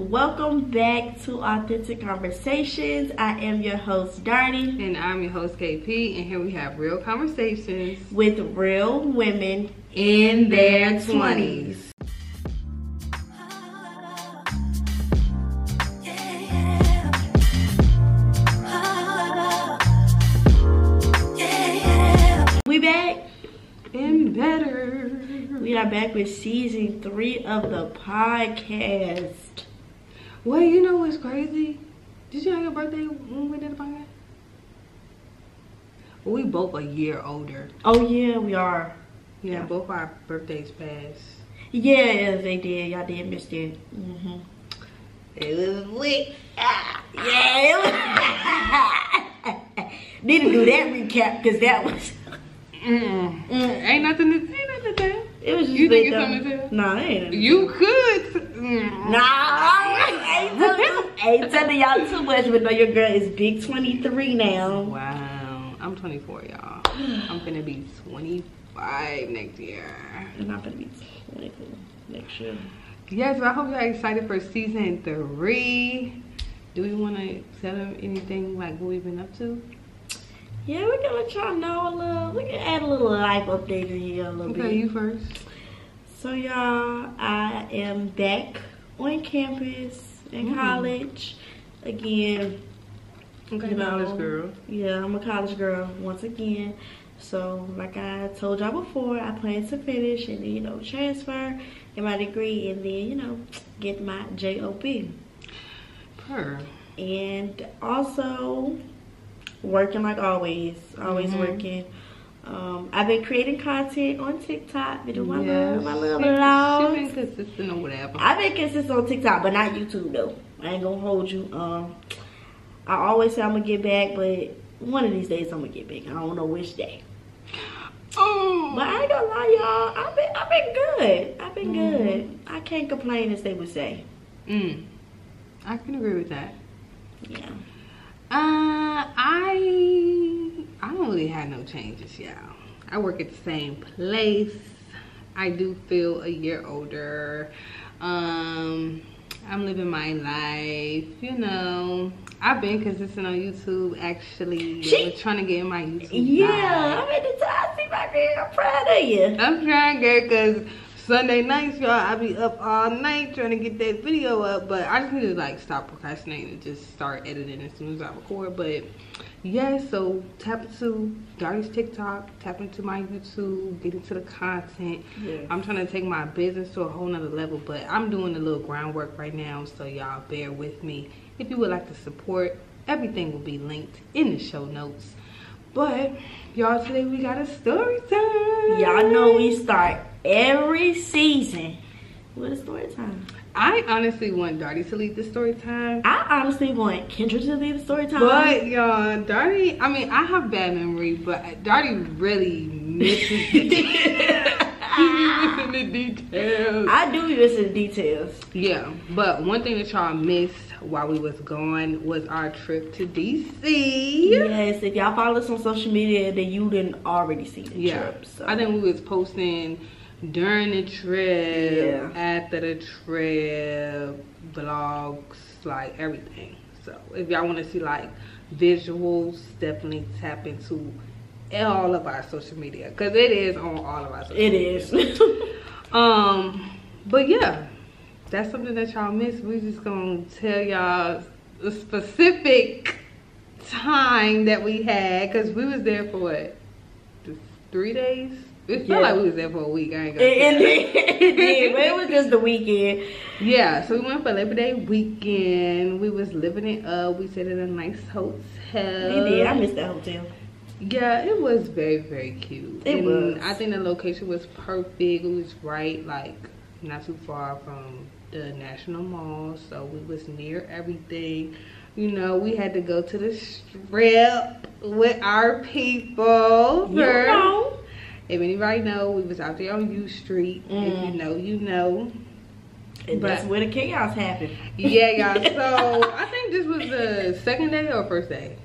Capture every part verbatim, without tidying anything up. Welcome back to Authentic Conversations. I am your host, Darnie. And I'm your host, K P. And here we have real conversations with real women in their twenties. We back. And better. We are back with season three of the podcast. Well, you know what's crazy? Did you know your birthday when we did the podcast? We both a year older. Oh, yeah, we are. Yeah, yeah. Both our birthdays passed. Yeah, they did. Y'all did miss it. Mm-hmm. It was lit. Ah, yeah, it was. Didn't do that recap because that was... Mm-mm. Mm. Ain't nothing to say. It was just you think it's something to tell? Nah, it ain't. You could. Mm. Nah, I ain't telling y'all too much, but no, your girl is big twenty-three now. Wow, I'm twenty-four, y'all. I'm gonna be twenty-five next year. And I'm gonna be twenty-four next year. Yes, yeah, so I hope y'all are excited for season three. Do we want to tell them anything like what we've been up to? Yeah, we're gonna let y'all know a little. We can add a little life update in here a little okay, bit. Okay, you first. So y'all, I am back on campus in mm-hmm. college again. Okay, you know, college girl. Yeah, I'm a college girl once again. So like I told y'all before, I plan to finish and then, you know, transfer, get my degree, and then, you know, get my J O B. Per. And also. Working like always, always mm-hmm. working. Um, I've been creating content on TikTok. Been doing my yes. little, my little vlogs. She's been consistent or whatever. I've been consistent on TikTok, but not YouTube though. I ain't gonna hold you. Um, I always say I'm gonna get back, but one of these days I'm gonna get back. I don't know which day. Oh. But I ain't gonna lie, y'all. I've been, I've been good. I've been mm-hmm. good. I can't complain, as they would say. Mm. I can agree with that. Yeah. Uh, I I don't really have no changes, y'all. I work at the same place. I do feel a year older. Um, I'm living my life, you know. I've been consistent on YouTube, actually. She, I'm trying to get in my YouTube. Yeah, vibe. I'm at the top. See my girl. I'm proud of you. I'm trying, girl, because Sunday nights, y'all, I be up all night trying to get that video up, but I just need to like stop procrastinating and just start editing as soon as I record. But yeah, so tap into Darnie's TikTok, tap into my YouTube, get into the content. Yes. I'm trying to take my business to a whole nother level, but I'm doing a little groundwork right now, so y'all bear with me. If you would like to support, everything will be linked in the show notes. But y'all, today we got a story time. Y'all know we start every season with a story time. I honestly want Darnie to lead the story time. I honestly want Kendra to lead the story time. But y'all, Darnie, I mean, I have bad memory, but Darnie really misses the details. He misses the details. I do miss the details. Yeah, but one thing that y'all missed while we was gone was our trip to D C. Yes, if y'all follow us on social media, then you didn't already see the yeah. trip. So. I think we was posting during the trip, yeah. after the trip, vlogs, like everything. So if y'all want to see like visuals, definitely tap into all of our social media because it is on all of our social it media. It is. um, but yeah, that's something that y'all missed. We're just gonna tell y'all the specific time that we had because we was there for what, just three days. It felt yeah. like we was there for a week. I ain't gonna it, it, it did, but it was just the weekend. Yeah, so we went for Labor Day weekend. We was living it up. We stayed in a nice hotel. We did. I missed that hotel. Yeah, it was very, very cute. It and was. I think the location was perfect. It was right, like not too far from the National Mall, so we was near everything. You know, we had to go to the strip with our people. You know. If anybody know, we was out there on U Street. Mm. If you know, you know. And but, that's where the chaos happened. Yeah, y'all. So I think this was the second day or first day.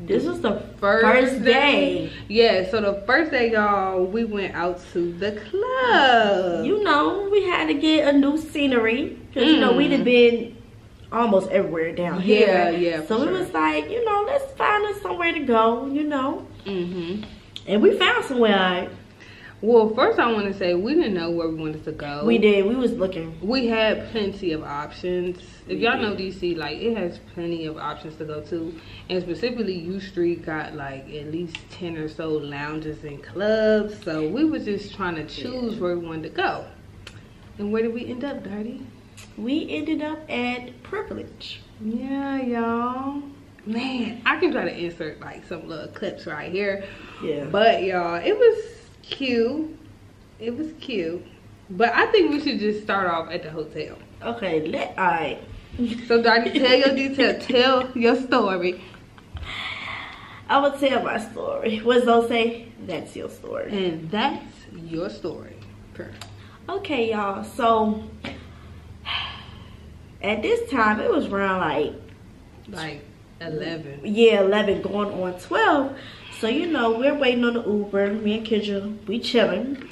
This is the first, first day. day. Yeah, so the first day, y'all, we went out to the club. You know, we had to get a new scenery. Because, mm. you know, we'd have been almost everywhere down here. Yeah, yeah. So it sure. was like, you know, let's find us somewhere to go, you know. Mm-hmm. And we found somewhere. Right? Well, first I want to say we didn't know where we wanted to go. We did. We was looking. We had plenty of options. If y'all know D C, like, it has plenty of options to go to. And specifically, U Street got, like, at least ten or so lounges and clubs. So we was just trying to choose where we wanted to go. And where did we end up, Darnie? We ended up at Privilege. Yeah, y'all. Man, I can try to insert, like, some little clips right here. Yeah. But, y'all, it was... cute. It was cute. But I think we should just start off at the hotel. Okay, let all right. So Darnie, tell your detail. Tell your story. I will tell my story. What Zoe say? That's your story. And that's your story. Perfect. Okay, y'all. So at this time it was around like like eleven. Yeah, eleven going on twelve. So, you know, we're waiting on the Uber. Me and Kendra, we chilling.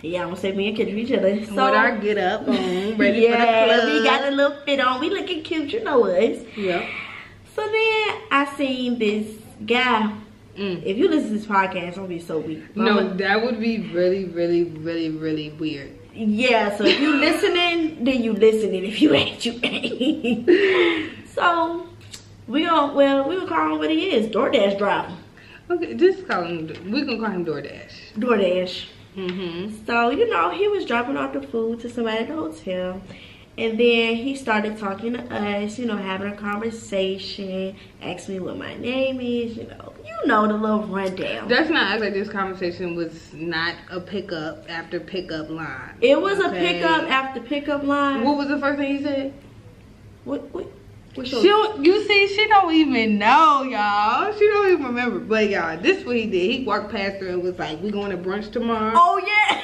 Yeah, I'm going to say me and Kendra, we chilling. So, with our get up on, ready yeah, for the club. We got a little fit on. We looking cute, you know us. Yeah. So, then I seen this guy. Mm. If you listen to this podcast, it's going to be so weird. No, Mama, that would be really, really, really, really weird. Yeah, so if you listening, then you listening. If you ain't, you ain't. So, we gonna, well, we gonna call him what he is. DoorDash driver. Okay, just call him, we're going to call him DoorDash. DoorDash. Mm-hmm. So, you know, he was dropping off the food to somebody at the hotel. And then he started talking to us, you know, having a conversation. Asked me what my name is, you know. You know, the little rundown. That's not, like, this conversation was not a pickup after pickup line. It was okay. a pickup after pickup line. What was the first thing he said? What, what? She, you see, she don't even know, y'all. She don't even remember. But y'all, this is what he did. He walked past her and was like, "We going to brunch tomorrow." Oh yeah,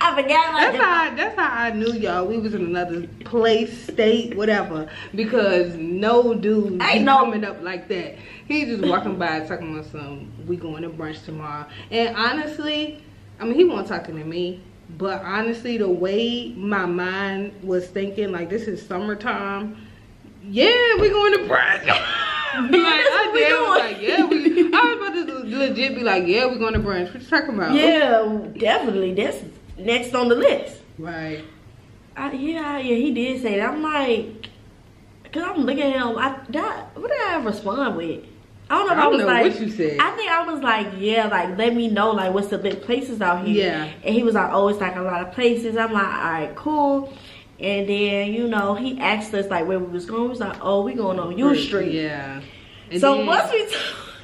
I forgot. Like that's how. I, that's how I knew, y'all. We was in another place, state, whatever. Because no dude ain't no. coming up like that. He just walking by talking about some. We going to brunch tomorrow. And honestly, I mean, he wasn't talking to me. But honestly, the way my mind was thinking, like this is summertime. Yeah, we going to brunch. Like, I did. I was like, yeah, we. I was about to legit be like, yeah, we're going to brunch. What you talking about? Yeah, definitely. That's next on the list. Right. I, yeah, yeah, he did say that. I'm like, cause I'm looking at him. I that, what did I respond with? I don't know. If I, don't I was know like, what you said. I think I was like, yeah, like let me know, like what's the big places out here. Yeah. And he was like, oh, it's like a lot of places. I'm like, all right, cool. And then, you know, he asked us, like, where we was going. We was like, oh, we going on U Street. Yeah. And so once we... T-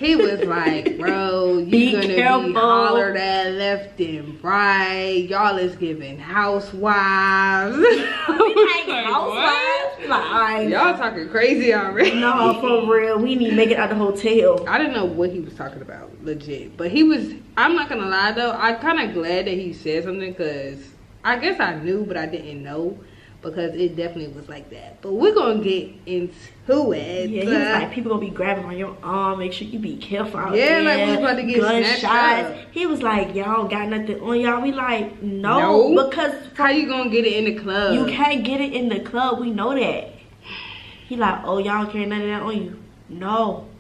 he was like, bro, you going to be hollered at left and right. Y'all is giving housewives. We like, like housewives? Like, y'all talking crazy already. No, for real. We need to make it out of the hotel. I didn't know what he was talking about, legit. But he was... I'm not going to lie, though. I'm kind of glad that he said something because I guess I knew, but I didn't know. Because it definitely was like that. But we're going to get into it. Yeah, he was like, people going to be grabbing on your arm. Make sure you be careful out yeah, there. Yeah, like, we about to get gunshots. He was like, y'all got nothing on y'all. We like, no. no. Because how you going to get it in the club? You can't get it in the club. We know that. He like, oh, y'all carry none of that on you. No.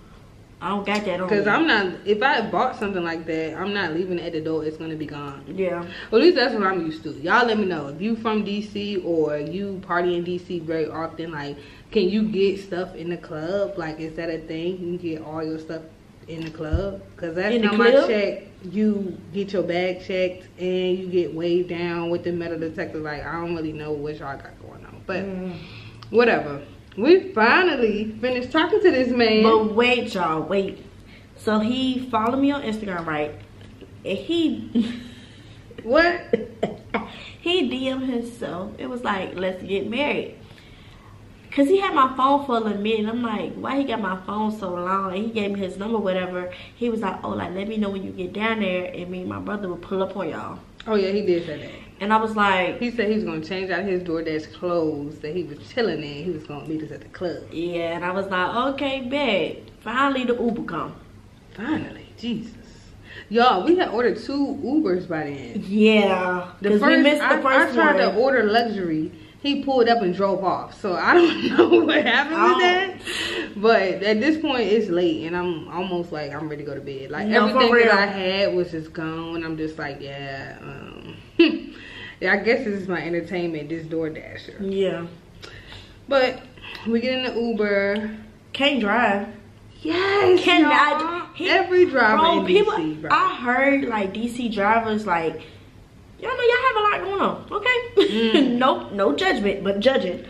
I don't got that on Because I'm not, if I bought something like that, I'm not leaving it at the door. It's going to be gone. Yeah. Well, at least that's what I'm used to. Y'all let me know. If you from D C or you party in D C very often, like, can you get stuff in the club? Like, is that a thing? You can get all your stuff in the club? Because that's how my check, you get your bag checked and you get weighed down with the metal detector. Like, I don't really know what y'all got going on. But mm. whatever. We finally finished talking to this man. But wait, y'all, wait. So he followed me on Instagram, right? And he... what? He D M'd himself. It was like, let's get married. Because he had my phone for a minute. I'm like, why he got my phone so long? And he gave me his number, whatever. He was like, oh, like, let me know when you get down there. And me and my brother would pull up on y'all. Oh yeah, he did say that. And I was like, he said he was gonna change out his DoorDash clothes that he was chilling in. He was gonna meet us at the club. Yeah, and I was like, okay, bet. Finally, the Uber come. Finally, Jesus. Y'all, we had ordered two Ubers by then. Yeah, the first we missed the I, first I tried one. to order luxury. He pulled up and drove off. So I don't know what happened oh. with that. But at this point, it's late. And I'm almost like, I'm ready to go to bed. Like, no, everything that I had was just gone. I'm just like, yeah. Um, yeah, I guess this is my entertainment, this DoorDasher. Yeah. But we get in the Uber. Can't drive. Yes, Cannot. He, Every driver bro, in people, D C, bro. I heard, like, D C drivers, like... Y'all know y'all have a lot going on, okay? Mm. no, no judgment, but judging.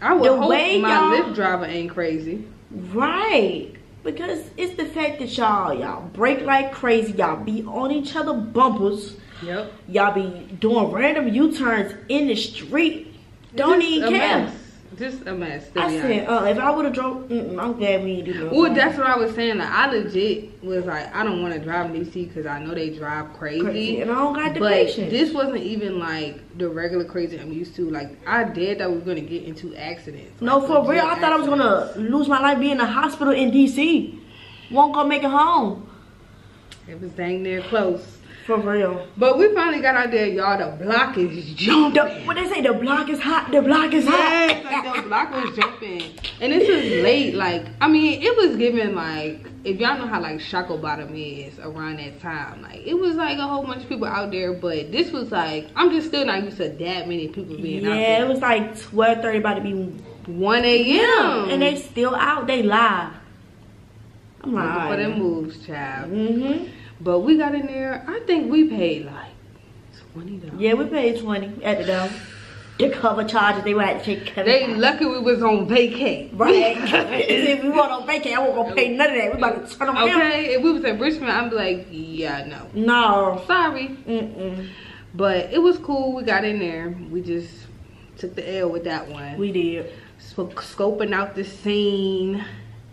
I would the hope way my Lyft driver ain't crazy. Right, because it's the fact that y'all, y'all break like crazy. Y'all be on each other bumpers. Yep. Y'all be doing random U-turns in the street. Don't Just even care. Mess. Just a mess. I honest. said, uh, if I would have drove, mm-mm, I'm glad we didn't do that. Well, that's what I was saying. Like, I legit was like, I don't want to drive in D C because I know they drive crazy. crazy. And I don't got the but patience. This wasn't even like the regular crazy I'm used to. Like, I did that we were going to get into accidents. No, like, for real. I accidents. thought I was going to lose my life being in the hospital in D C Won't go make it home. It was dang near close. For real. But we finally got out there, y'all. The block is jumping. The, what they say, the block is hot. The block is yes, hot. Like, the block was jumping. And this was late. Like, I mean, it was giving, like, if y'all know how, like, Shaco Bottom is around that time. Like, it was, like, a whole bunch of people out there. But this was, like, I'm just still not used to that many people being yeah, out there. Yeah, it was, like, twelve thirty about to be one a.m. Yeah, and they still out. They live. I'm like, for them moves, child. Mm-hmm. But we got in there. I think we paid like twenty dollars. Yeah, we paid twenty at the door. The cover charges they were at to They out. Lucky we was on vacay, right? If we weren't on vacay, I won't gonna pay none of that. We about to turn them down. Okay, if we was in Richmond, I'm like, yeah, no, no, sorry. Mm-mm. But it was cool. We got in there. We just took the L with that one. We did. So, scoping out the scene.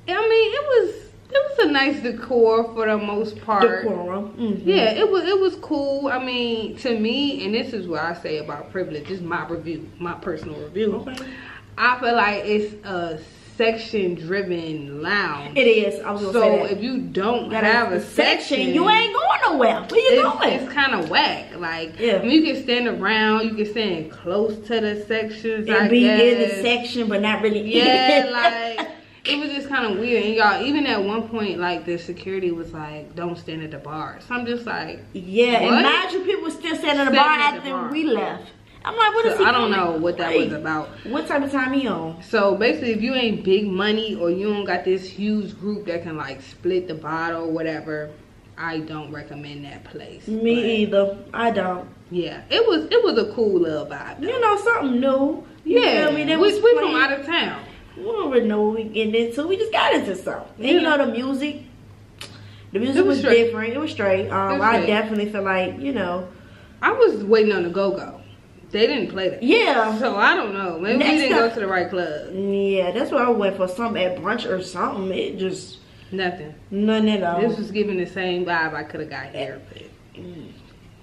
I mean, it was. It was a nice decor for the most part. Decorum. Mm-hmm. Yeah, it was it was cool. I mean, to me, and this is what I say about Privilege. This is my review, my personal review. Okay. I feel like it's a section-driven lounge. It is. I was gonna so say that. If you don't that have a section, section, you ain't going nowhere. Where you it's, going? It's kind of whack. Like, yeah. I mean, you can stand around. You can stand close to the sections. And I be guess. in the section, but not really. Yeah, like. It was just kind of weird. And y'all, even at one point, like, the security was like, don't stand at the bar. So I'm just like, yeah. What? And mind you, people were still standing at the bar after we left. I'm like, what is he doing? I don't know what that was about. What type of time he on? So basically, if you ain't big money or you don't got this huge group that can, like, split the bottle or whatever, I don't recommend that place. Me either. I don't. Yeah. It was it was a cool little vibe, though. You know, something new. You yeah. feel me? That we, we from out of town. We don't really know what we getting into. We just got into something. Yeah. And you know, the music, the music was, was different. It was straight. Um, it was I straight. definitely feel like, you know. I was waiting on the go-go. They didn't play that. Yeah. So I don't know. Maybe Next we didn't time, go to the right club. Yeah, that's what I went for. Something at brunch or something. It just. Nothing. None at all. This was giving the same vibe I could have got here. But. Mm.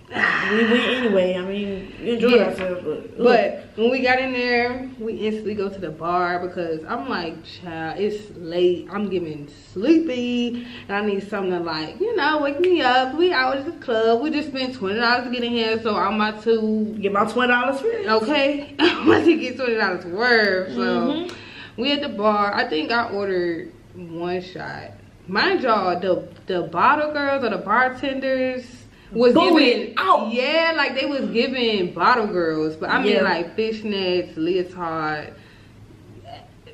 We went anyway. I mean, we enjoyed yeah. ourselves. But, but when we got in there, we instantly go to the bar because I'm like, child, it's late. I'm getting sleepy. And I need something to, like, you know, wake me up. We out at the club. We just spent twenty dollars to get in here. So I'm about to get my twenty dollars worth. Okay. I'm about to get twenty dollars worth. So mm-hmm. we at the bar. I think I ordered one shot. Mind y'all, the, the bottle girls or the bartenders. Was giving out, yeah, like they was giving bottle girls, but I mean yeah. like fishnets, leotard.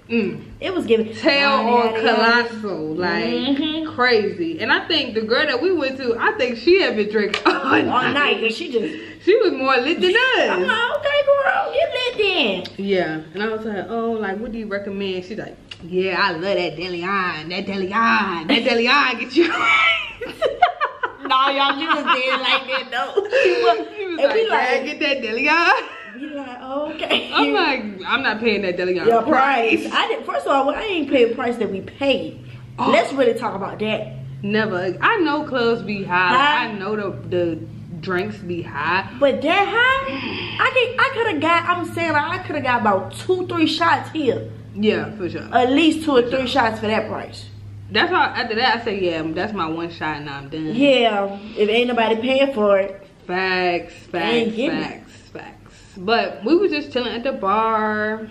Mm. It was giving tail or colossal, like mm-hmm. crazy. And I think the girl that we went to, I think she had been drinking all, all night. night, and she just she was more lit than us. I'm like, okay, girl, you lit then. Yeah, and I was like, oh, like what do you recommend? She's like, yeah, I love that Deleon, that Deleon, that Deleon get you. Nah, y'all, you just did like that, though. She was, she was like, like, get that Deleon. You like, oh, okay. I'm like, I'm not paying that Deleon yeah, price. price. I did. First of all, I ain't paying the price that we paid. Oh. Let's really talk about that. Never. I know clubs be high. high. I know the the drinks be high. But that high, I can I could have got. I'm saying like, I could have got about two, three shots here. Yeah, for sure. At least two or three shots for that price. That's how. After that, I said, yeah, that's my one shot, and I'm done. Yeah, if ain't nobody paying for it. Facts, facts, facts, facts. But we were just chilling at the bar,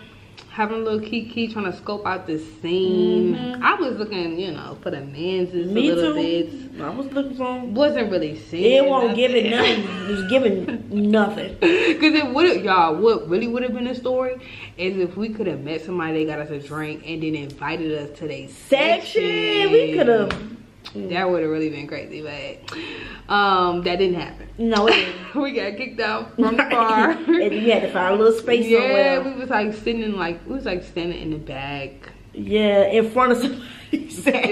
having a little kiki, trying to scope out the scene. Mm-hmm. I was looking, you know, for the manses a little bit. I was looking for them. Wasn't really seeing. It won't give it nothing. It was giving nothing. Because it would, y'all, what really would have been a story is if we could have met somebody, they got us a drink, and then invited us to their section. section. We could have. That would have really been crazy, but um, that didn't happen. No, it didn't. We got kicked out from the bar. And you had to find a little space yeah, somewhere. Yeah, we was like sitting, like we was like standing in the back. Yeah, in front of somebody.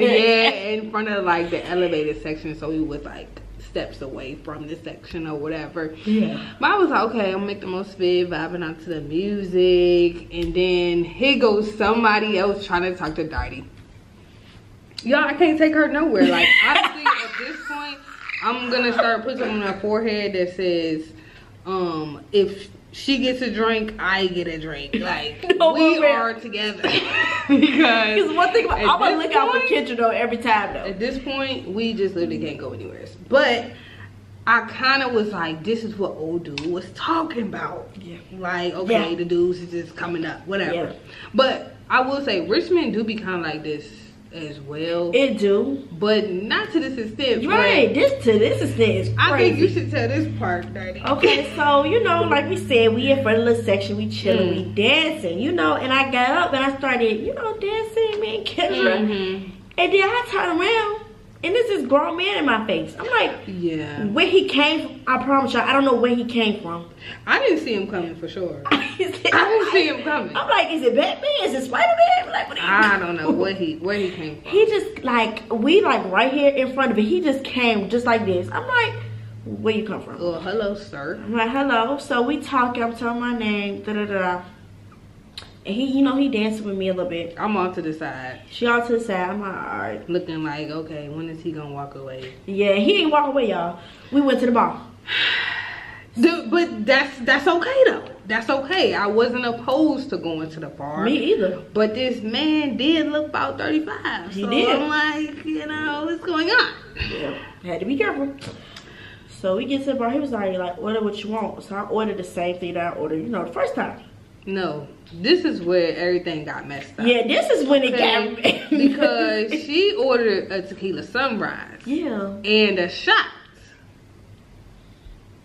Yeah, in front of like the elevated section, so we was like steps away from the section or whatever. Yeah. But I was like, okay, I'm gonna make the most of it, vibing out to the music, and then here goes somebody else trying to talk to Darnie. Y'all, I can't take her nowhere. Like, honestly, at this point, I'm going to start putting on my forehead that says, um, if she gets a drink, I get a drink. Like, no, we man. are together. Because one thing about, I'm going to look point, out for Kendra, though, every time, though. At this point, we just literally can't go anywhere else. But I kind of was like, this is what old dude was talking about. Yeah. Like, okay, yeah. the dudes is just coming up, whatever. Yeah. But I will say, Richmond do be kind of like this. As well, it do, but not to this extent. Right, this to this extent is crazy. I think you should tell this part, Dirty. Okay, so you know, like we said, we in front of the little section, we chilling, mm. we dancing, you know. And I got up and I started, you know, dancing, me and Kendra. Mm-hmm. And then I turned around and this is grown man in my face. I'm like, yeah, where he came from, I promise y'all, I don't know where he came from. I didn't see him coming for sure. I didn't see him coming. I'm like, is it Batman? Is it Spider-Man? Like, what do you I know? don't know where he where he came from. He just like we like right here in front of it. He just came just like this. I'm like, where you come from? Oh, hello, sir. I'm like, hello. So we talking. I'm telling my name. Da da da. And he, you know, he dancing with me a little bit. I'm off to the side. She off to the side. I'm like, all right. Looking like, okay, when is he gonna walk away? Yeah, he ain't walk away, y'all. We went to the bar. Dude, but that's that's okay though. That's okay. I wasn't opposed to going to the bar. Me either. But this man did look about thirty-five. He so did. I'm like, you know, what's going on? Yeah, had to be careful. So we get to the bar. He was already like, order what you want. So I ordered the same thing that I ordered, you know, the first time. No, this is where everything got messed up. Yeah, this is when it okay? got because she ordered a tequila sunrise. Yeah. And a shot.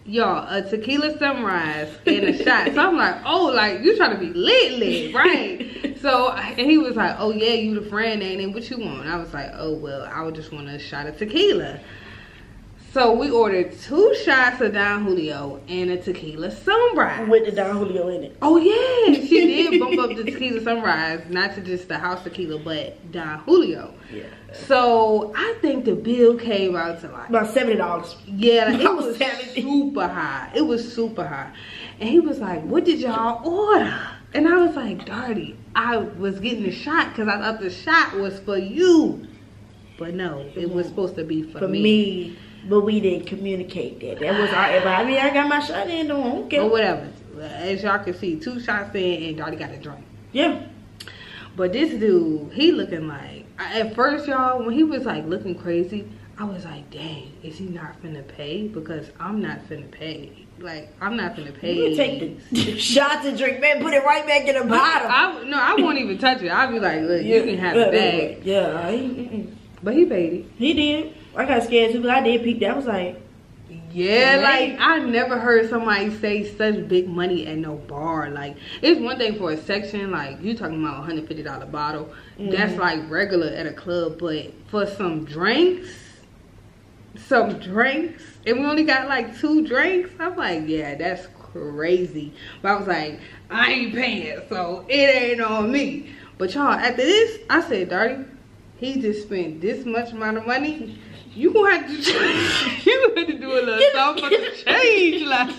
Y'all, a tequila sunrise and a shot. So I'm like, oh, like, you trying to be lit lit, right? So, and he was like, oh, yeah, you the friend, ain't it? What you want? I was like, oh, well, I would just want a shot of tequila. So we ordered two shots of Don Julio and a tequila sunrise. With the Don Julio in it. Oh, yeah. She did bump up the tequila sunrise, not to just the house tequila, but Don Julio. Yeah. So I think the bill came out to like. About seventy dollars. Yeah, like it was seventy. Super high. It was super high. And he was like, what did y'all order? And I was like, Darty, I was getting the shot because I thought the shot was for you. But no, it was supposed to be for, for me. me. But we didn't communicate that. That was our advice. I mean, I got my shot in, though. I don't care. Or whatever. As y'all can see, two shots in and Darty got a drink. Yeah. But this dude, he looking like, at first, y'all, when he was like looking crazy, I was like, dang, is he not finna pay? Because I'm not finna pay. Like, I'm not finna pay. You take the shots and drink, man, put it right back in the bottle. I, no, I won't even touch it. I'll be like, look, yeah, you can have it back. Yeah. He, but he paid it. He did. I got scared too, because I did peep that. I was like, yeah, like, like I never heard somebody say such big money at no bar. Like, it's one thing for a section, like you talking about a one hundred fifty dollar bottle. Mm-hmm. That's like regular at a club, but for some drinks, some drinks, and we only got like two drinks. I'm like, yeah, that's crazy. But I was like, I ain't paying, so it ain't on me. But y'all, after this, I said, Darty, he just spent this much amount of money. You gonna have to change. You gonna have to do a little something to change. Like,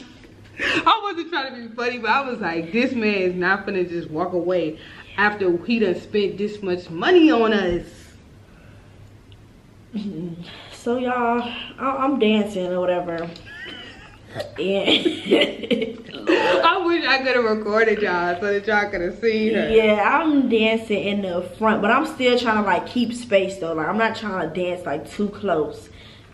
I wasn't trying to be funny, but I was like, this man is not finna just walk away after he done spent this much money on us. So y'all, I'm dancing or whatever. And I wish I could have recorded y'all so that y'all could have seen her. Yeah, I'm dancing in the front, but I'm still trying to like keep space though. Like I'm not trying to dance like too close.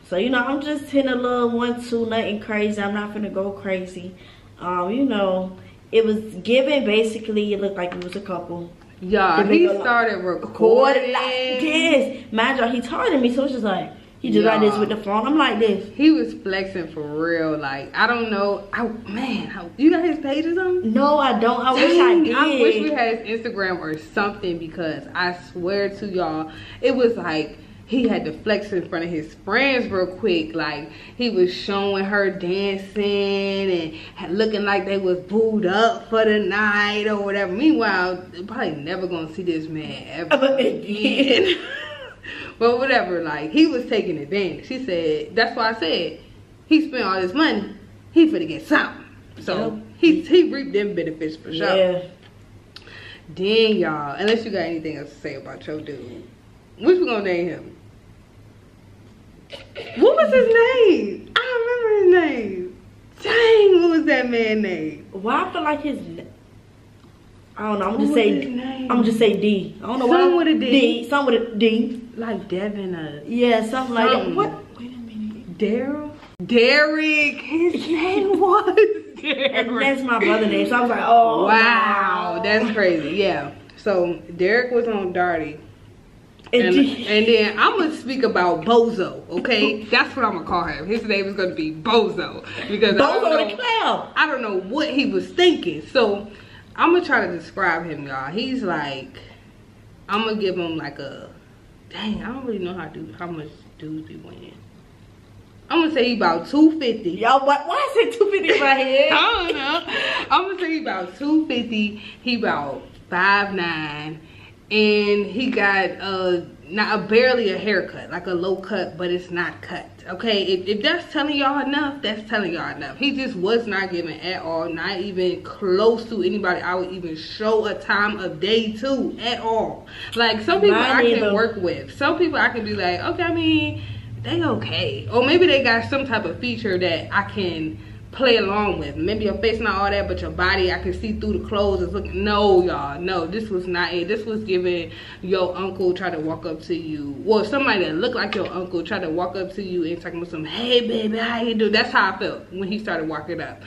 So you know, I'm just hitting a little one, two, nothing crazy. I'm not gonna go crazy. Um, you know, it was given basically. It looked like it was a couple. Yeah, he started like, recording. Like this, mind y'all, he taller than me, so it's just like. He just yeah. like this with the phone. I'm like this. He was flexing for real. Like, I don't know. I, man, I, you got his page or something? No, I don't. I Dang, wish I did. I wish we had his Instagram or something because I swear to y'all, it was like he had to flex in front of his friends real quick. Like, he was showing her dancing and looking like they was booed up for the night or whatever. Meanwhile, probably never going to see this man ever again. But whatever, like, he was taking advantage. He said, that's why I said, he spent all his money. He finna get something. So, yep. he he reaped them benefits for sure. Yeah. Then, y'all, unless you got anything else to say about your dude. What we gonna name him? What was his name? I don't remember his name. Dang, what was that man's name? Why I feel like his... I don't know. I'm just say I'm just say D. I don't know some why. With a D. D. Some with a D. Like Devin or yeah, something, something like that. What? Wait a minute. Daryl. Derek. His name was Derek. And that's my brother's name. So I was like, oh wow, wow, that's crazy. Yeah. So Derek was on Darnie. And, and then I'm gonna speak about Bozo, okay? That's what I'm gonna call him. His name is gonna be Bozo because Bozo I don't know, the clown. I don't know what he was thinking. So. I'm gonna try to describe him, y'all. He's like, I'm gonna give him like a, dang, I don't really know how dude, how much dudes be winning. I'm gonna say he about two fifty. Yo, but why is it two fifty in my head? I don't know. I'm gonna say he about two fifty. He about five nine, and he got a not a, barely a haircut, like a low cut, but it's not cut. Okay, if, if that's telling y'all enough, that's telling y'all enough. He just was not giving at all, not even close to anybody I would even show a time of day to at all. Like, some people not I can either. work with. Some people I can be like, okay, I mean, they okay. Or maybe they got some type of feature that I can play along with. Maybe your face not all that, but your body, I can see through the clothes. It's looking, no, y'all, no, this was not it. This was giving your uncle try to walk up to you. Well, somebody that looked like your uncle try to walk up to you and talking about some, hey, baby, how you do? That's how I felt when he started walking up.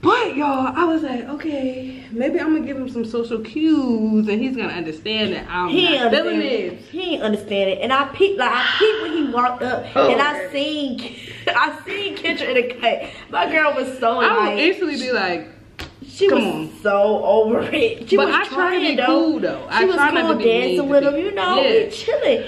But, y'all, I was like, okay, maybe I'm going to give him some social cues, and he's going to understand that I'm he not feeling it. He ain't understand it. And I peeped, like, I peeped when he walked up, oh, and I seen, I seen Kendra in a cut. My girl was so, I like, would instantly be like, she was on. so over it. She but was I tried to be though. cool, though. I she was cool to dancing with him, you know, yeah. we chilling.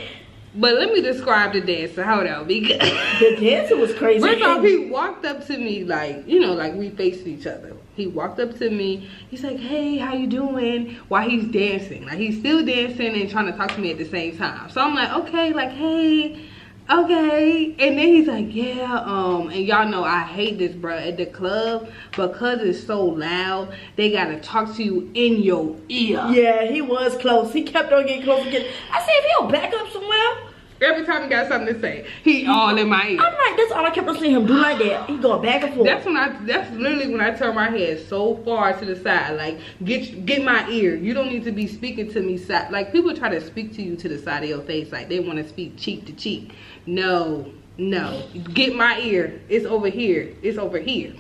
But let me describe the dancer. Hold on, because the dancer was crazy. First off, he walked up to me like, you know, like we faced each other. He walked up to me. He's like, "Hey, how you doing?" While he's dancing, like he's still dancing and trying to talk to me at the same time. So I'm like, okay, like hey, okay. And then he's like, yeah, um, and y'all know I hate this, bro, at the club because it's so loud. They gotta talk to you in your ear. Yeah, he was close. He kept on getting closer. Again. I said, if he'll back up somewhere. Every time he got something to say, he all in my ear. I'm like, that's all I kept on seeing him do like that. He going back and forth. That's when I, that's literally when I turn my head so far to the side. Like, get get my ear. You don't need to be speaking to me side. Like, people try to speak to you to the side of your face. Like, they want to speak cheek to cheek. No, no. Get my ear. It's over here. It's over here.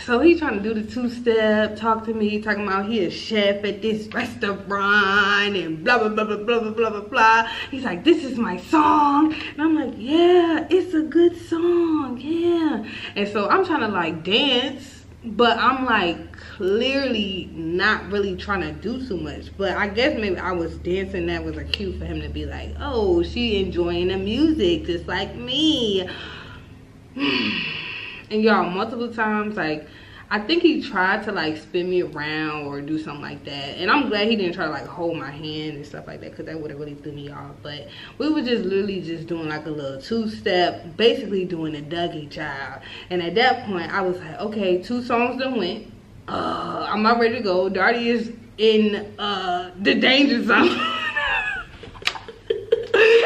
So he trying to do the two-step, talk to me, talking about he a chef at this restaurant and blah, blah, blah, blah, blah, blah, blah, blah. He's like, this is my song. And I'm like, yeah, it's a good song, yeah. And so I'm trying to like dance, but I'm like clearly not really trying to do too much. But I guess maybe I was dancing, that was a cue for him to be like, oh, she enjoying the music just like me. And y'all, multiple times, like, I think he tried to, like, spin me around or do something like that. And I'm glad he didn't try to, like, hold my hand and stuff like that because that would have really threw me off. But we were just literally just doing, like, a little two-step, basically doing a Dougie child. And at that point, I was like, okay, two songs done went. Uh, I'm not ready to go. Darnie is in uh, the danger zone.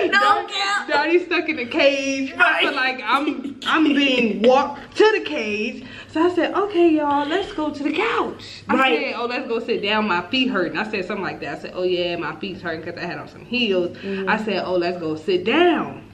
No, Dar- already stuck in the cage. Right. I feel like I'm I'm being walked to the cage. So I said, okay, y'all, let's go to the couch. I right. said, oh, let's go sit down. My feet hurting. I said something like that. I said, oh, yeah, my feet's hurting because I had on some heels. Mm. I said, oh, let's go sit down.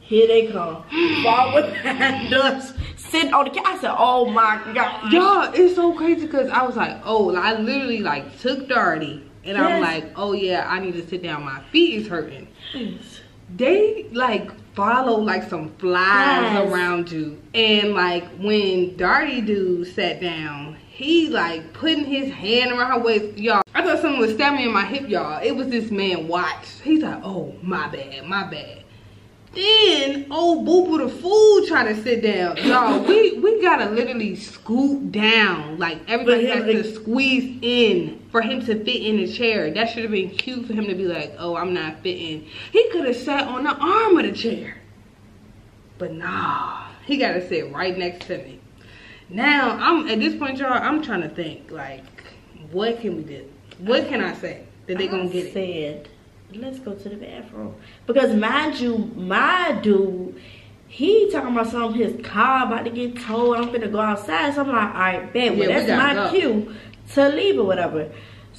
Here they come. Fall with us. Sit on the couch. I said, oh, my God. Y'all, it's so crazy because I was like, oh, I literally, like, took Darnie. And yes. I'm like, oh, yeah, I need to sit down. My feet is hurting. Yes. They, like, follow, like, some flies yes. around you. And, like, when Darty Dude sat down, he, like, putting his hand around her waist. Y'all, I thought someone was stabbing me in my hip, y'all. It was this man, Watch. He's like, oh, my bad, my bad. Then old Boo-Boo the fool trying to sit down. Y'all, we, we gotta literally scoot down. Like, everybody has to like, squeeze in for him to fit in the chair. That should have been cute for him to be like, oh, I'm not fitting. He could have sat on the arm of the chair. But nah, he gotta sit right next to me. Now, I'm at this point, y'all, I'm trying to think, like, what can we do? What can I say that they gonna get it? Let's go to the bathroom. Because mind you, my dude, he talking about something, his car about to get towed. I'm finna go outside. So I'm like, all right, bet. Well, yeah, that's my cue to leave or whatever.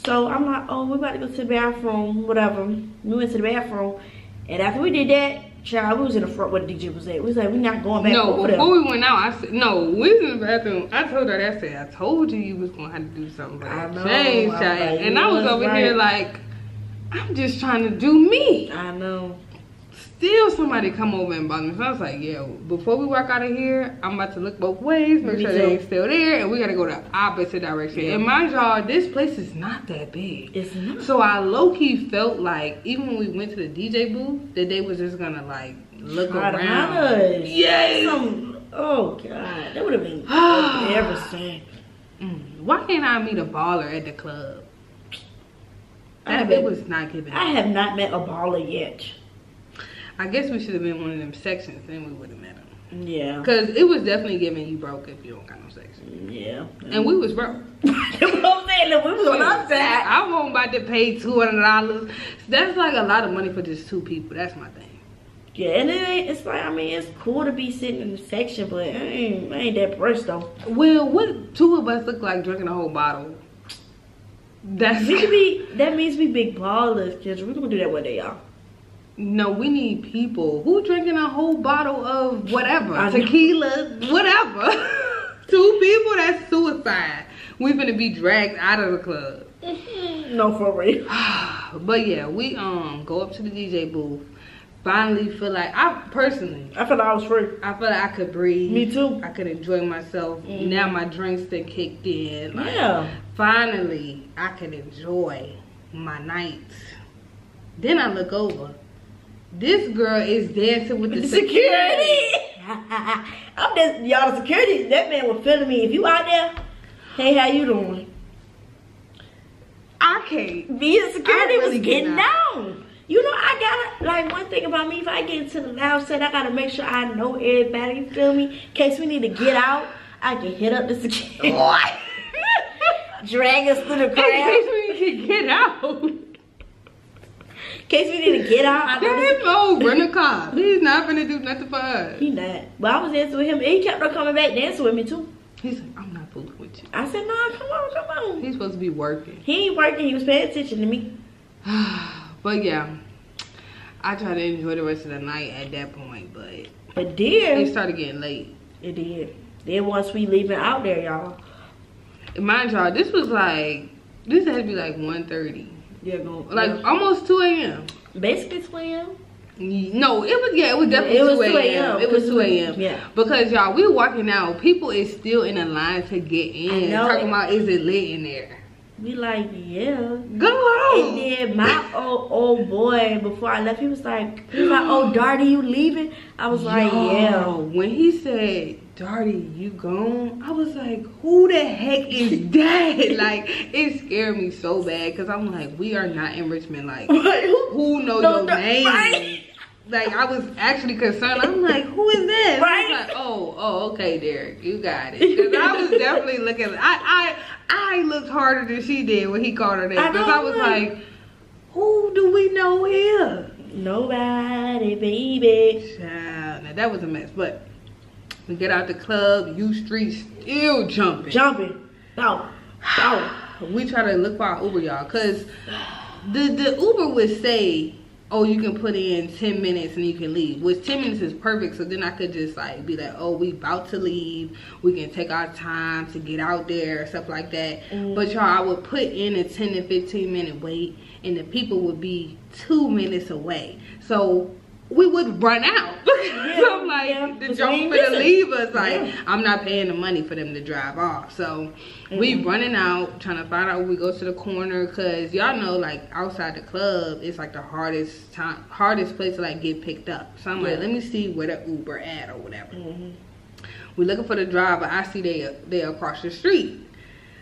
So I'm like, oh, we're about to go to the bathroom, whatever. We went to the bathroom. And after we did that, child, we was in the front where the D J was at. We was like, we're not going back. No, before them. We went out, I said, no, we was in the bathroom. I told her that. I said, I told you you was going to have to do something. Like I know. Change, I child. Like, and I was over right. here like, I'm just trying to do me. I know. Still somebody come over and bother me. So I was like, yeah, before we walk out of here, I'm about to look both ways, make sure they ain't still there, and we gotta go the opposite direction. Yeah. And mind y'all, this place is not that big. It's not. So I low-key felt like, even when we went to the D J booth, that they was just gonna like, look Try around. Yes! Um, oh, God. That would have been embarrassing. Why can't I meet a baller at the club? I it was not giving. I have not met a baller yet. I guess we should have been one of them sections, then we would have met him. Yeah. Because it was definitely giving you broke if you don't got no section. Yeah. And we was broke. That's what I'm saying. Look, we was on upside. I wasn't about to pay two hundred dollars. That's like a lot of money for just two people. That's my thing. Yeah, and it ain't, it's like, I mean, it's cool to be sitting in the section, but I ain't, I ain't that pressed though. Well, what two of us look like drinking a whole bottle? That's we be, that means we big ballers, kids. We're gonna do that one day, y'all. No, we need people who drinking a whole bottle of whatever, tequila, whatever. Two people, that's suicide. We finna be dragged out of the club. No, for real. But yeah, we um go up to the D J booth. Finally feel like I personally I feel like I was free. I feel like I could breathe. Me too. I could enjoy myself. Mm-hmm. Now my drinks done kicked in. Like, yeah. Finally I could enjoy my night. Then I look over. This girl is dancing with the, the security. security. I'm just y'all the security. That man was feeling me. If you out there, hey, how you doing? I can't. Me and security I really was getting down. You know, I gotta, like, one thing about me, if I get into the loud set, I gotta make sure I know everybody, you feel me? In case we need to get out, I can hit up the security. Drag us through the crowd. In case we need to get out. In case we need to get out. That fool run the car. He's not gonna do nothing for us. He not. But I was dancing with him, and he kept on coming back dancing with me, too. He's like, I'm not fooling with you. I said, no, come on, come on. He's supposed to be working. He ain't working. He was paying attention to me. But yeah, I tried to enjoy the rest of the night at that point, but but then it started getting late. It did. Then once we leaving out there, y'all. Mind y'all, this was like this had to be like one thirty. Yeah, go like yeah. almost two A M Basically two A M No, it was yeah, it was definitely yeah, it was two A M It was two A M Yeah, because y'all, we walking out. People is still in a line to get in. Talking about is it lit in there? We like, yeah. Go on. And then my old, old boy, before I left, he was like, he was like, oh, Darty, you leaving? I was like, yo, yeah. When he said, Darty, you gone? I was like, who the heck is that? Like, it scared me so bad because I'm like, we are not in Richmond. Like, who knows no, your no, name? Right? Like, I was actually concerned. I'm like, who is this? Right? I was like, oh, oh, okay, Derek, you got it. Because I was definitely looking. I, I, I looked harder than she did when he called her name. Because I, I was like, who do we know here? Nobody, baby. Child. Now that was a mess, but we get out the club, U Street still jumping. Jumping. No. No. We try to look for our Uber, y'all, because the, the Uber would say, oh, you can put in ten minutes and you can leave. Which ten minutes is perfect, so then I could just like be like, oh, we about to leave. We can take our time to get out there, stuff like that. Mm-hmm. But y'all, I would put in a ten to fifteen minute wait and the people would be two minutes away. So we would run out. Yeah, so I'm like, yeah, the joke for the leave us. Like, yeah. I'm not paying the money for them to drive off. So mm-hmm. we running out, trying to find out where we go to the corner. Because y'all know, like, outside the club, it's like the hardest time, hardest place to, like, get picked up. So I'm yeah. like, let me see where the Uber at or whatever. Mm-hmm. We're looking for the driver. I see they, they across the street.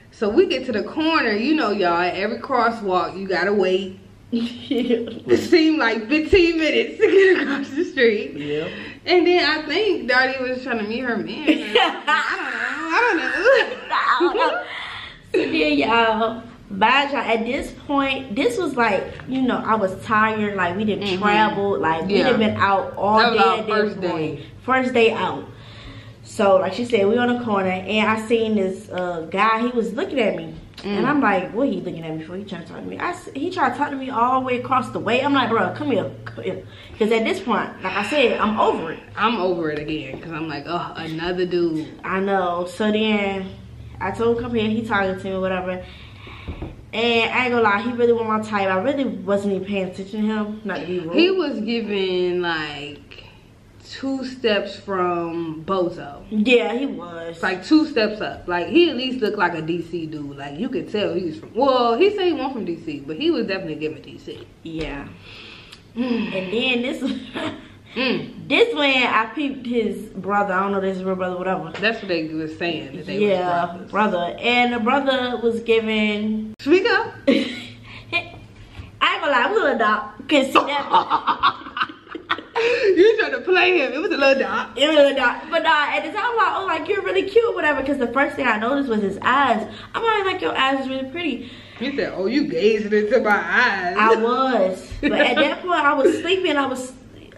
So we get to the corner. You know, y'all, at every crosswalk, you got to wait. It seemed like fifteen minutes to get across the street. Yeah. And then I think Darnie was trying to meet her man. I don't know. I don't know. So then y'all, bye y'all. At this point, this was like, you know, I was tired. Like, we didn't mm-hmm. travel. Like, we yeah. had been out all that day. Was our at first this point. day. First day out. So, like she said, we on the corner. And I seen this uh, guy. He was looking at me. Mm. And I'm like, what he looking at me for? He trying to talk to me. I, he tried to talk to me all the way across the way. I'm like, bro, come here. Because at this point, like I said, I'm over it. I'm over it again. Because I'm like, oh, another dude. I know. So then I told him, come here. He talking to me, whatever. And I ain't gonna lie, he really wasn't my type. I really wasn't even paying attention to him. Not to be rude. He was giving, like, two steps from Bozo. Yeah, he was. Like, two steps up. Like, he at least looked like a D C dude. Like, you could tell he was from... Well, he said he wasn't from D C, but he was definitely giving D C. Yeah. Mm. And then this... mm. This when I peeped his brother. I don't know if this is real brother, whatever. That's what they was saying. That they yeah, was brother. And the brother was giving... Speak up. I ain't gonna lie, we little dog could see that. You trying to play him. It was a little dot. It was a little dot. But nah, at the time, I'm like, oh, like, you're really cute, whatever. Because the first thing I noticed was his eyes. I'm like, like, your eyes is really pretty. You said, oh, you gazing into my eyes. I was. But at that point, I was sleeping. I was,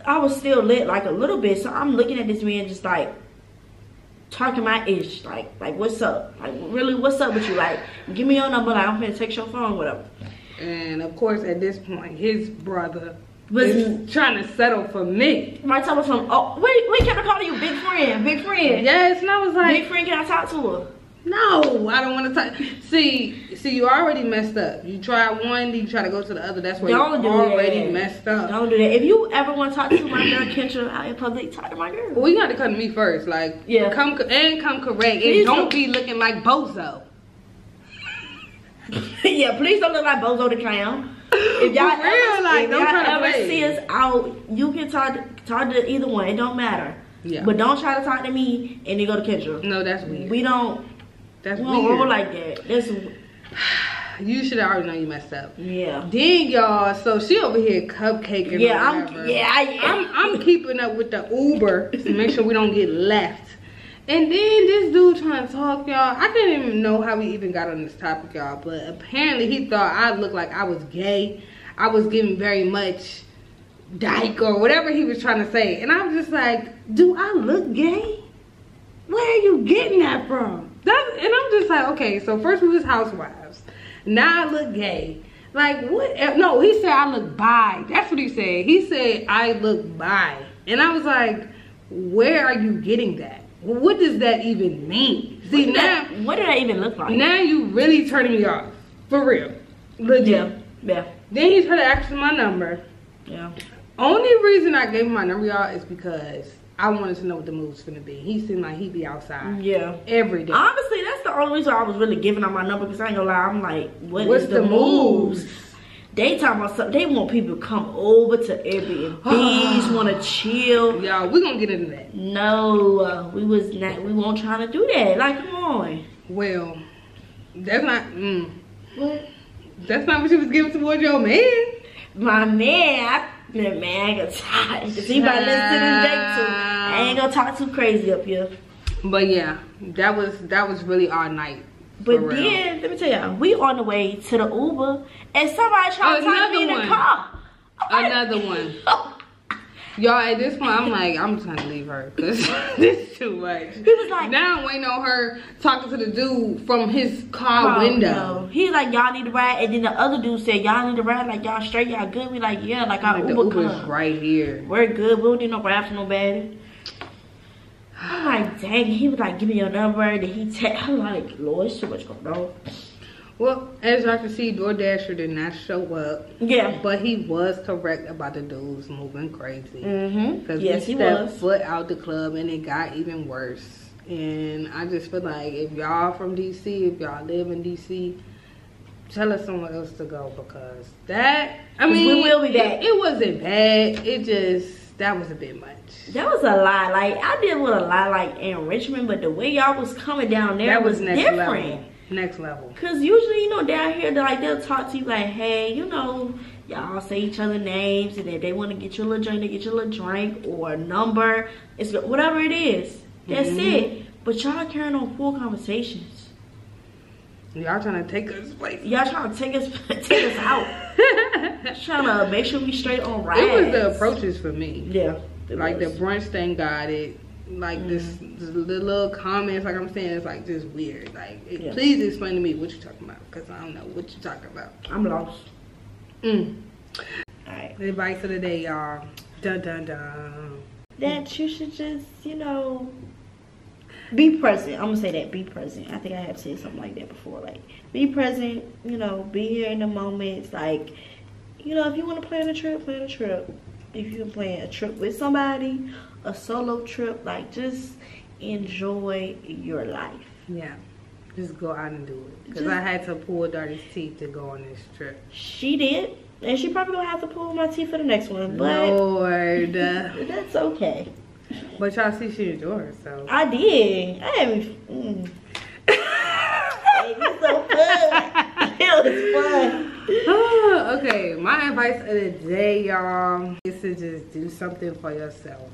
I was still lit, like, a little bit. So I'm looking at this man just, like, talking my ish. Like, like, what's up? Like, really, what's up with you? Like, give me your number. Like, I'm finna take your phone, whatever. And, of course, at this point, his brother... was it's trying to settle for me. My time was from, oh, we, we kept calling you big friend, big friend. Yes, and I was like, big friend, can I talk to her? No, I don't want to talk. See, see, you already messed up. You try one, then you try to go to the other. That's where you already that. messed up. Don't do that. If you ever want to talk to my girl, Kendra, out in public, talk to my girl. Well, you got to come to me first. Like, yeah. come and come correct. Please and don't, don't be looking like Bozo. Yeah, please don't look like Bozo the clown. If y'all ever, real, like, if y'all ever see us out, you can talk to, talk to either one. It don't matter. Yeah. But don't try to talk to me and then go to Kendra. No, that's weird. We don't. That's we don't weird. roll like that. That's. You should already know you messed up. Yeah. Then y'all, so she over here cupcaking. Yeah, or whatever. I'm. Yeah, I, yeah. I'm. I'm keeping up with the Uber to make sure we don't get left. And then this dude trying to talk, y'all. I didn't even know how we even got on this topic, y'all. But apparently he thought I looked like I was gay. I was giving very much dyke or whatever he was trying to say. And I'm just like, do I look gay? Where are you getting that from? That's, and I'm just like, okay, so first we was housewives. Now I look gay. Like, what? No, he said I look bi. That's what he said. He said I look bi. And I was like, where are you getting that? What does that even mean? See, what now... That, what did I even look like? Now you really turning me off. For real. Legit. Yeah. yeah. Then he tried to ask for my number. Yeah. Only reason I gave him my number, y'all, is because I wanted to know what the move's gonna be. He seemed like he'd be outside. Yeah. Every day. Honestly, that's the only reason I was really giving out my number, because I ain't gonna lie, I'm like, what What's is the, the moves? moves? They talking about something. They want people to come over to Airbnbs, want to chill. Y'all, we gonna get into that. No, uh, we was not. We won't try to do that. Like, come on. Well, that's not. Mm, what? That's not what you was giving towards your man. My man, I, man, I got tired. If anybody listen to this day too, I ain't gonna talk too crazy up here. But yeah, that was that was really our night. But then, let me tell y'all, we on the way to the Uber, and somebody tried to talk to me in the car. I'm another one. Y'all, at this point, I'm like, I'm trying to leave her. Cause this is too much. He was like, now I'm waiting on her talking to the dude from his car window. No. He like, y'all need to ride. And then the other dude said, y'all need to ride. Like, y'all straight, y'all good. We like, yeah, like, our like Uber the Uber's come. Right here. We're good. We don't need no raps, no baddie. I'm like, dang. He was like, give me your number. And then he text. I'm like, Lord, so much going on. Well, as y'all can see, DoorDasher did not show up. Yeah. But he was correct about the dudes moving crazy. Mm-hmm. Because yes, he stepped was. foot out the club and it got even worse. And I just feel like if y'all from D C, if y'all live in D C, tell us somewhere else to go because that, I mean. We will be back. It, it wasn't bad. It just, that was a bit much. That was a lot. Like, I did with a lot, like, in Richmond, but the way y'all was coming down there that was, was next different. Level. Next level. Cause usually, you know, down here, they're like, they'll talk to you like, hey, you know, y'all say each other names, and if they want to get you a little drink, they get you a little drink or a number. It's whatever it is. That's mm-hmm. it. But y'all carrying on full conversations. Y'all trying to take us place. Y'all trying to take us, take us out. Trying to make sure we straight on right. It was the approaches for me. Yeah. Like was. The brunch thing got it. Like mm-hmm. this, this the little comments, like I'm saying, it's like just weird. Like, it, yeah. Please explain to me what you're talking about, because I don't know what you're talking about. I'm lost. Mm. All right. The advice of the day, y'all. Dun dun dun. That you should just, you know, be present. I'm gonna say that. Be present. I think I have said something like that before. Like, be present. You know, be here in the moments. Like, you know, if you want to plan a trip, plan a trip. If you're planning a trip with somebody, a solo trip, like, just enjoy your life. Yeah, just go out and do it. Because I had to pull Darnie's teeth to go on this trip. She did. And she probably gonna have to pull my teeth for the next one. But Lord. That's okay. But y'all see she enjoyed herself. I did. I didn't. Mm. It was so fun. It was fun. Okay, my advice of the day, y'all, is to just do something for yourself,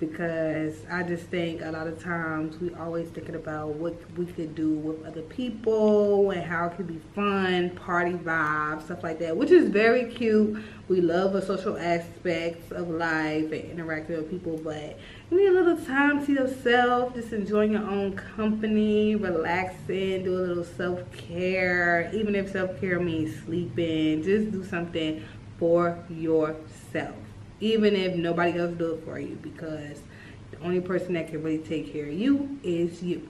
because I just think a lot of times we always thinking about what we could do with other people and how it could be fun, party vibes, stuff like that, which is very cute. We love the social aspects of life and interacting with people, but you need a little time to yourself, just enjoying your own company, relaxing, do a little self-care, even if self-care means sleeping. Just do something for yourself, even if nobody else do it for you, because the only person that can really take care of you is you.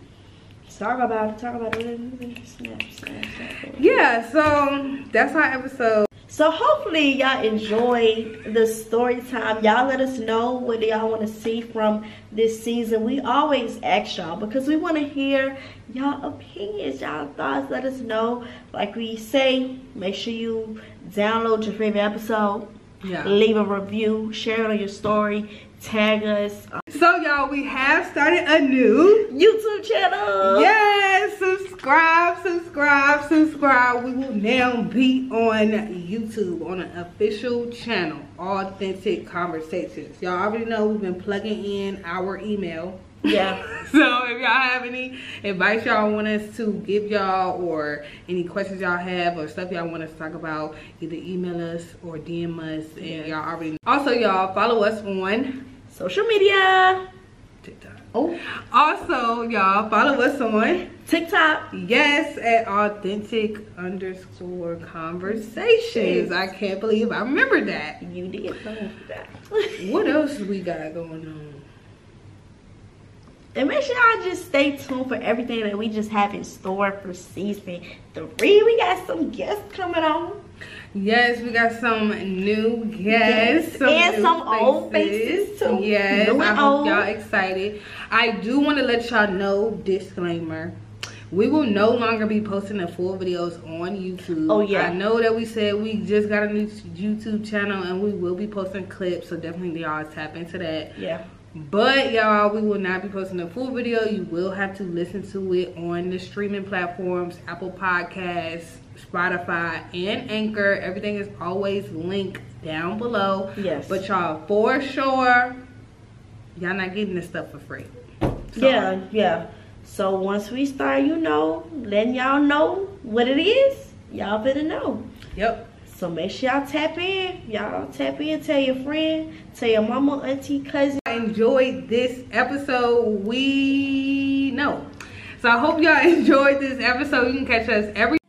Talk about it, talk about it. Snap, snap, snap. Yeah, so that's our episode. So hopefully y'all enjoyed the story time. Y'all let us know what y'all want to see from this season. We always ask y'all because we want to hear y'all opinions, y'all thoughts. Let us know. Like we say, make sure you download your favorite episode. Yeah. Leave a review, share it on your story, tag us. So y'all, we have started a new YouTube channel. Yes, subscribe, subscribe, subscribe. We will now be on YouTube on an official channel, Authentic Conversations. Y'all already know we've been plugging in our email. Yeah. So if y'all have any advice y'all want us to give y'all, or any questions y'all have, or stuff y'all want us to talk about, either email us or D M us. And y'all already know. Also, y'all follow us on social media. TikTok. Oh. Also, y'all follow us on TikTok. Yes, at authentic underscore conversations. I can't believe I remembered that. You did remember that. What else we got going on? And make sure y'all just stay tuned for everything that we just have in store for season three. We got some guests coming on. Yes, we got some new guests. Yes. Some and new some faces. Old faces too. Yes, new I hope y'all excited. I do want to let y'all know, disclaimer, we will no longer be posting the full videos on YouTube. Oh yeah. I know that we said we just got a new YouTube channel and we will be posting clips. So definitely y'all tap into that. Yeah. But y'all, we will not be posting a full video. You will have to listen to it on the streaming platforms, Apple Podcasts, Spotify, and Anchor. Everything is always linked down below. Yes. But y'all, for sure, y'all not getting this stuff for free. So, yeah, yeah. So once we start, you know, letting y'all know what it is, y'all better know. Yep. So make sure y'all tap in. Y'all tap in. Tell your friend. Tell your mama, auntie, cousin. I enjoyed this episode. We know. So I hope y'all enjoyed this episode. You can catch us every